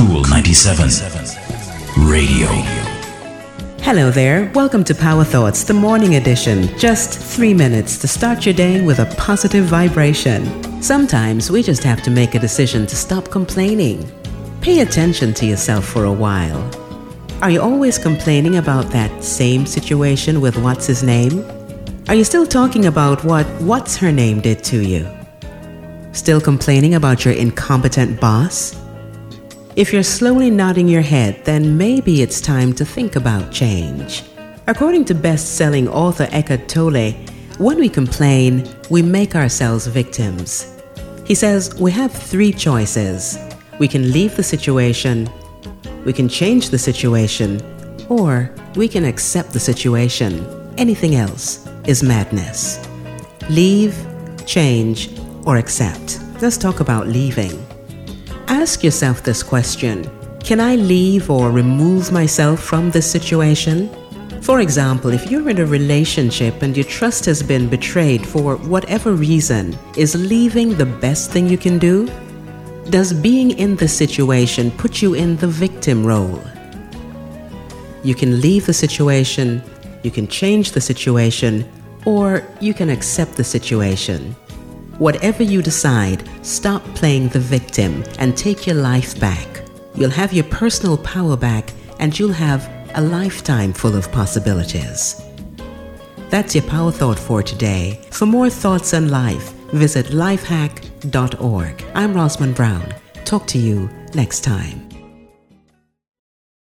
Kool 97 Radio. Hello there. Welcome to Power Thoughts, the morning edition. Just 3 minutes to start your day with a positive vibration. Sometimes we just have to make a decision to stop complaining. Pay attention to yourself for a while. Are you always complaining about that same situation with what's his name? Are you still talking about what what's her name did to you? Still complaining about your incompetent boss? If you're slowly nodding your head, then maybe it's time to think about change. According to best-selling author Eckhart Tolle, when we complain, we make ourselves victims. He says we have 3 choices. We can leave the situation, we can change the situation, or we can accept the situation. Anything else is madness. Leave, change, or accept. Let's talk about leaving. Ask yourself this question: can I leave or remove myself from this situation? For example, if you're in a relationship and your trust has been betrayed for whatever reason, is leaving the best thing you can do? Does being in this situation put you in the victim role? You can leave the situation, you can change the situation, or you can accept the situation. Whatever you decide, stop playing the victim and take your life back. You'll have your personal power back and you'll have a lifetime full of possibilities. That's your power thought for today. For more thoughts on life, visit lifehack.org. I'm Rosman Brown. Talk to you next time.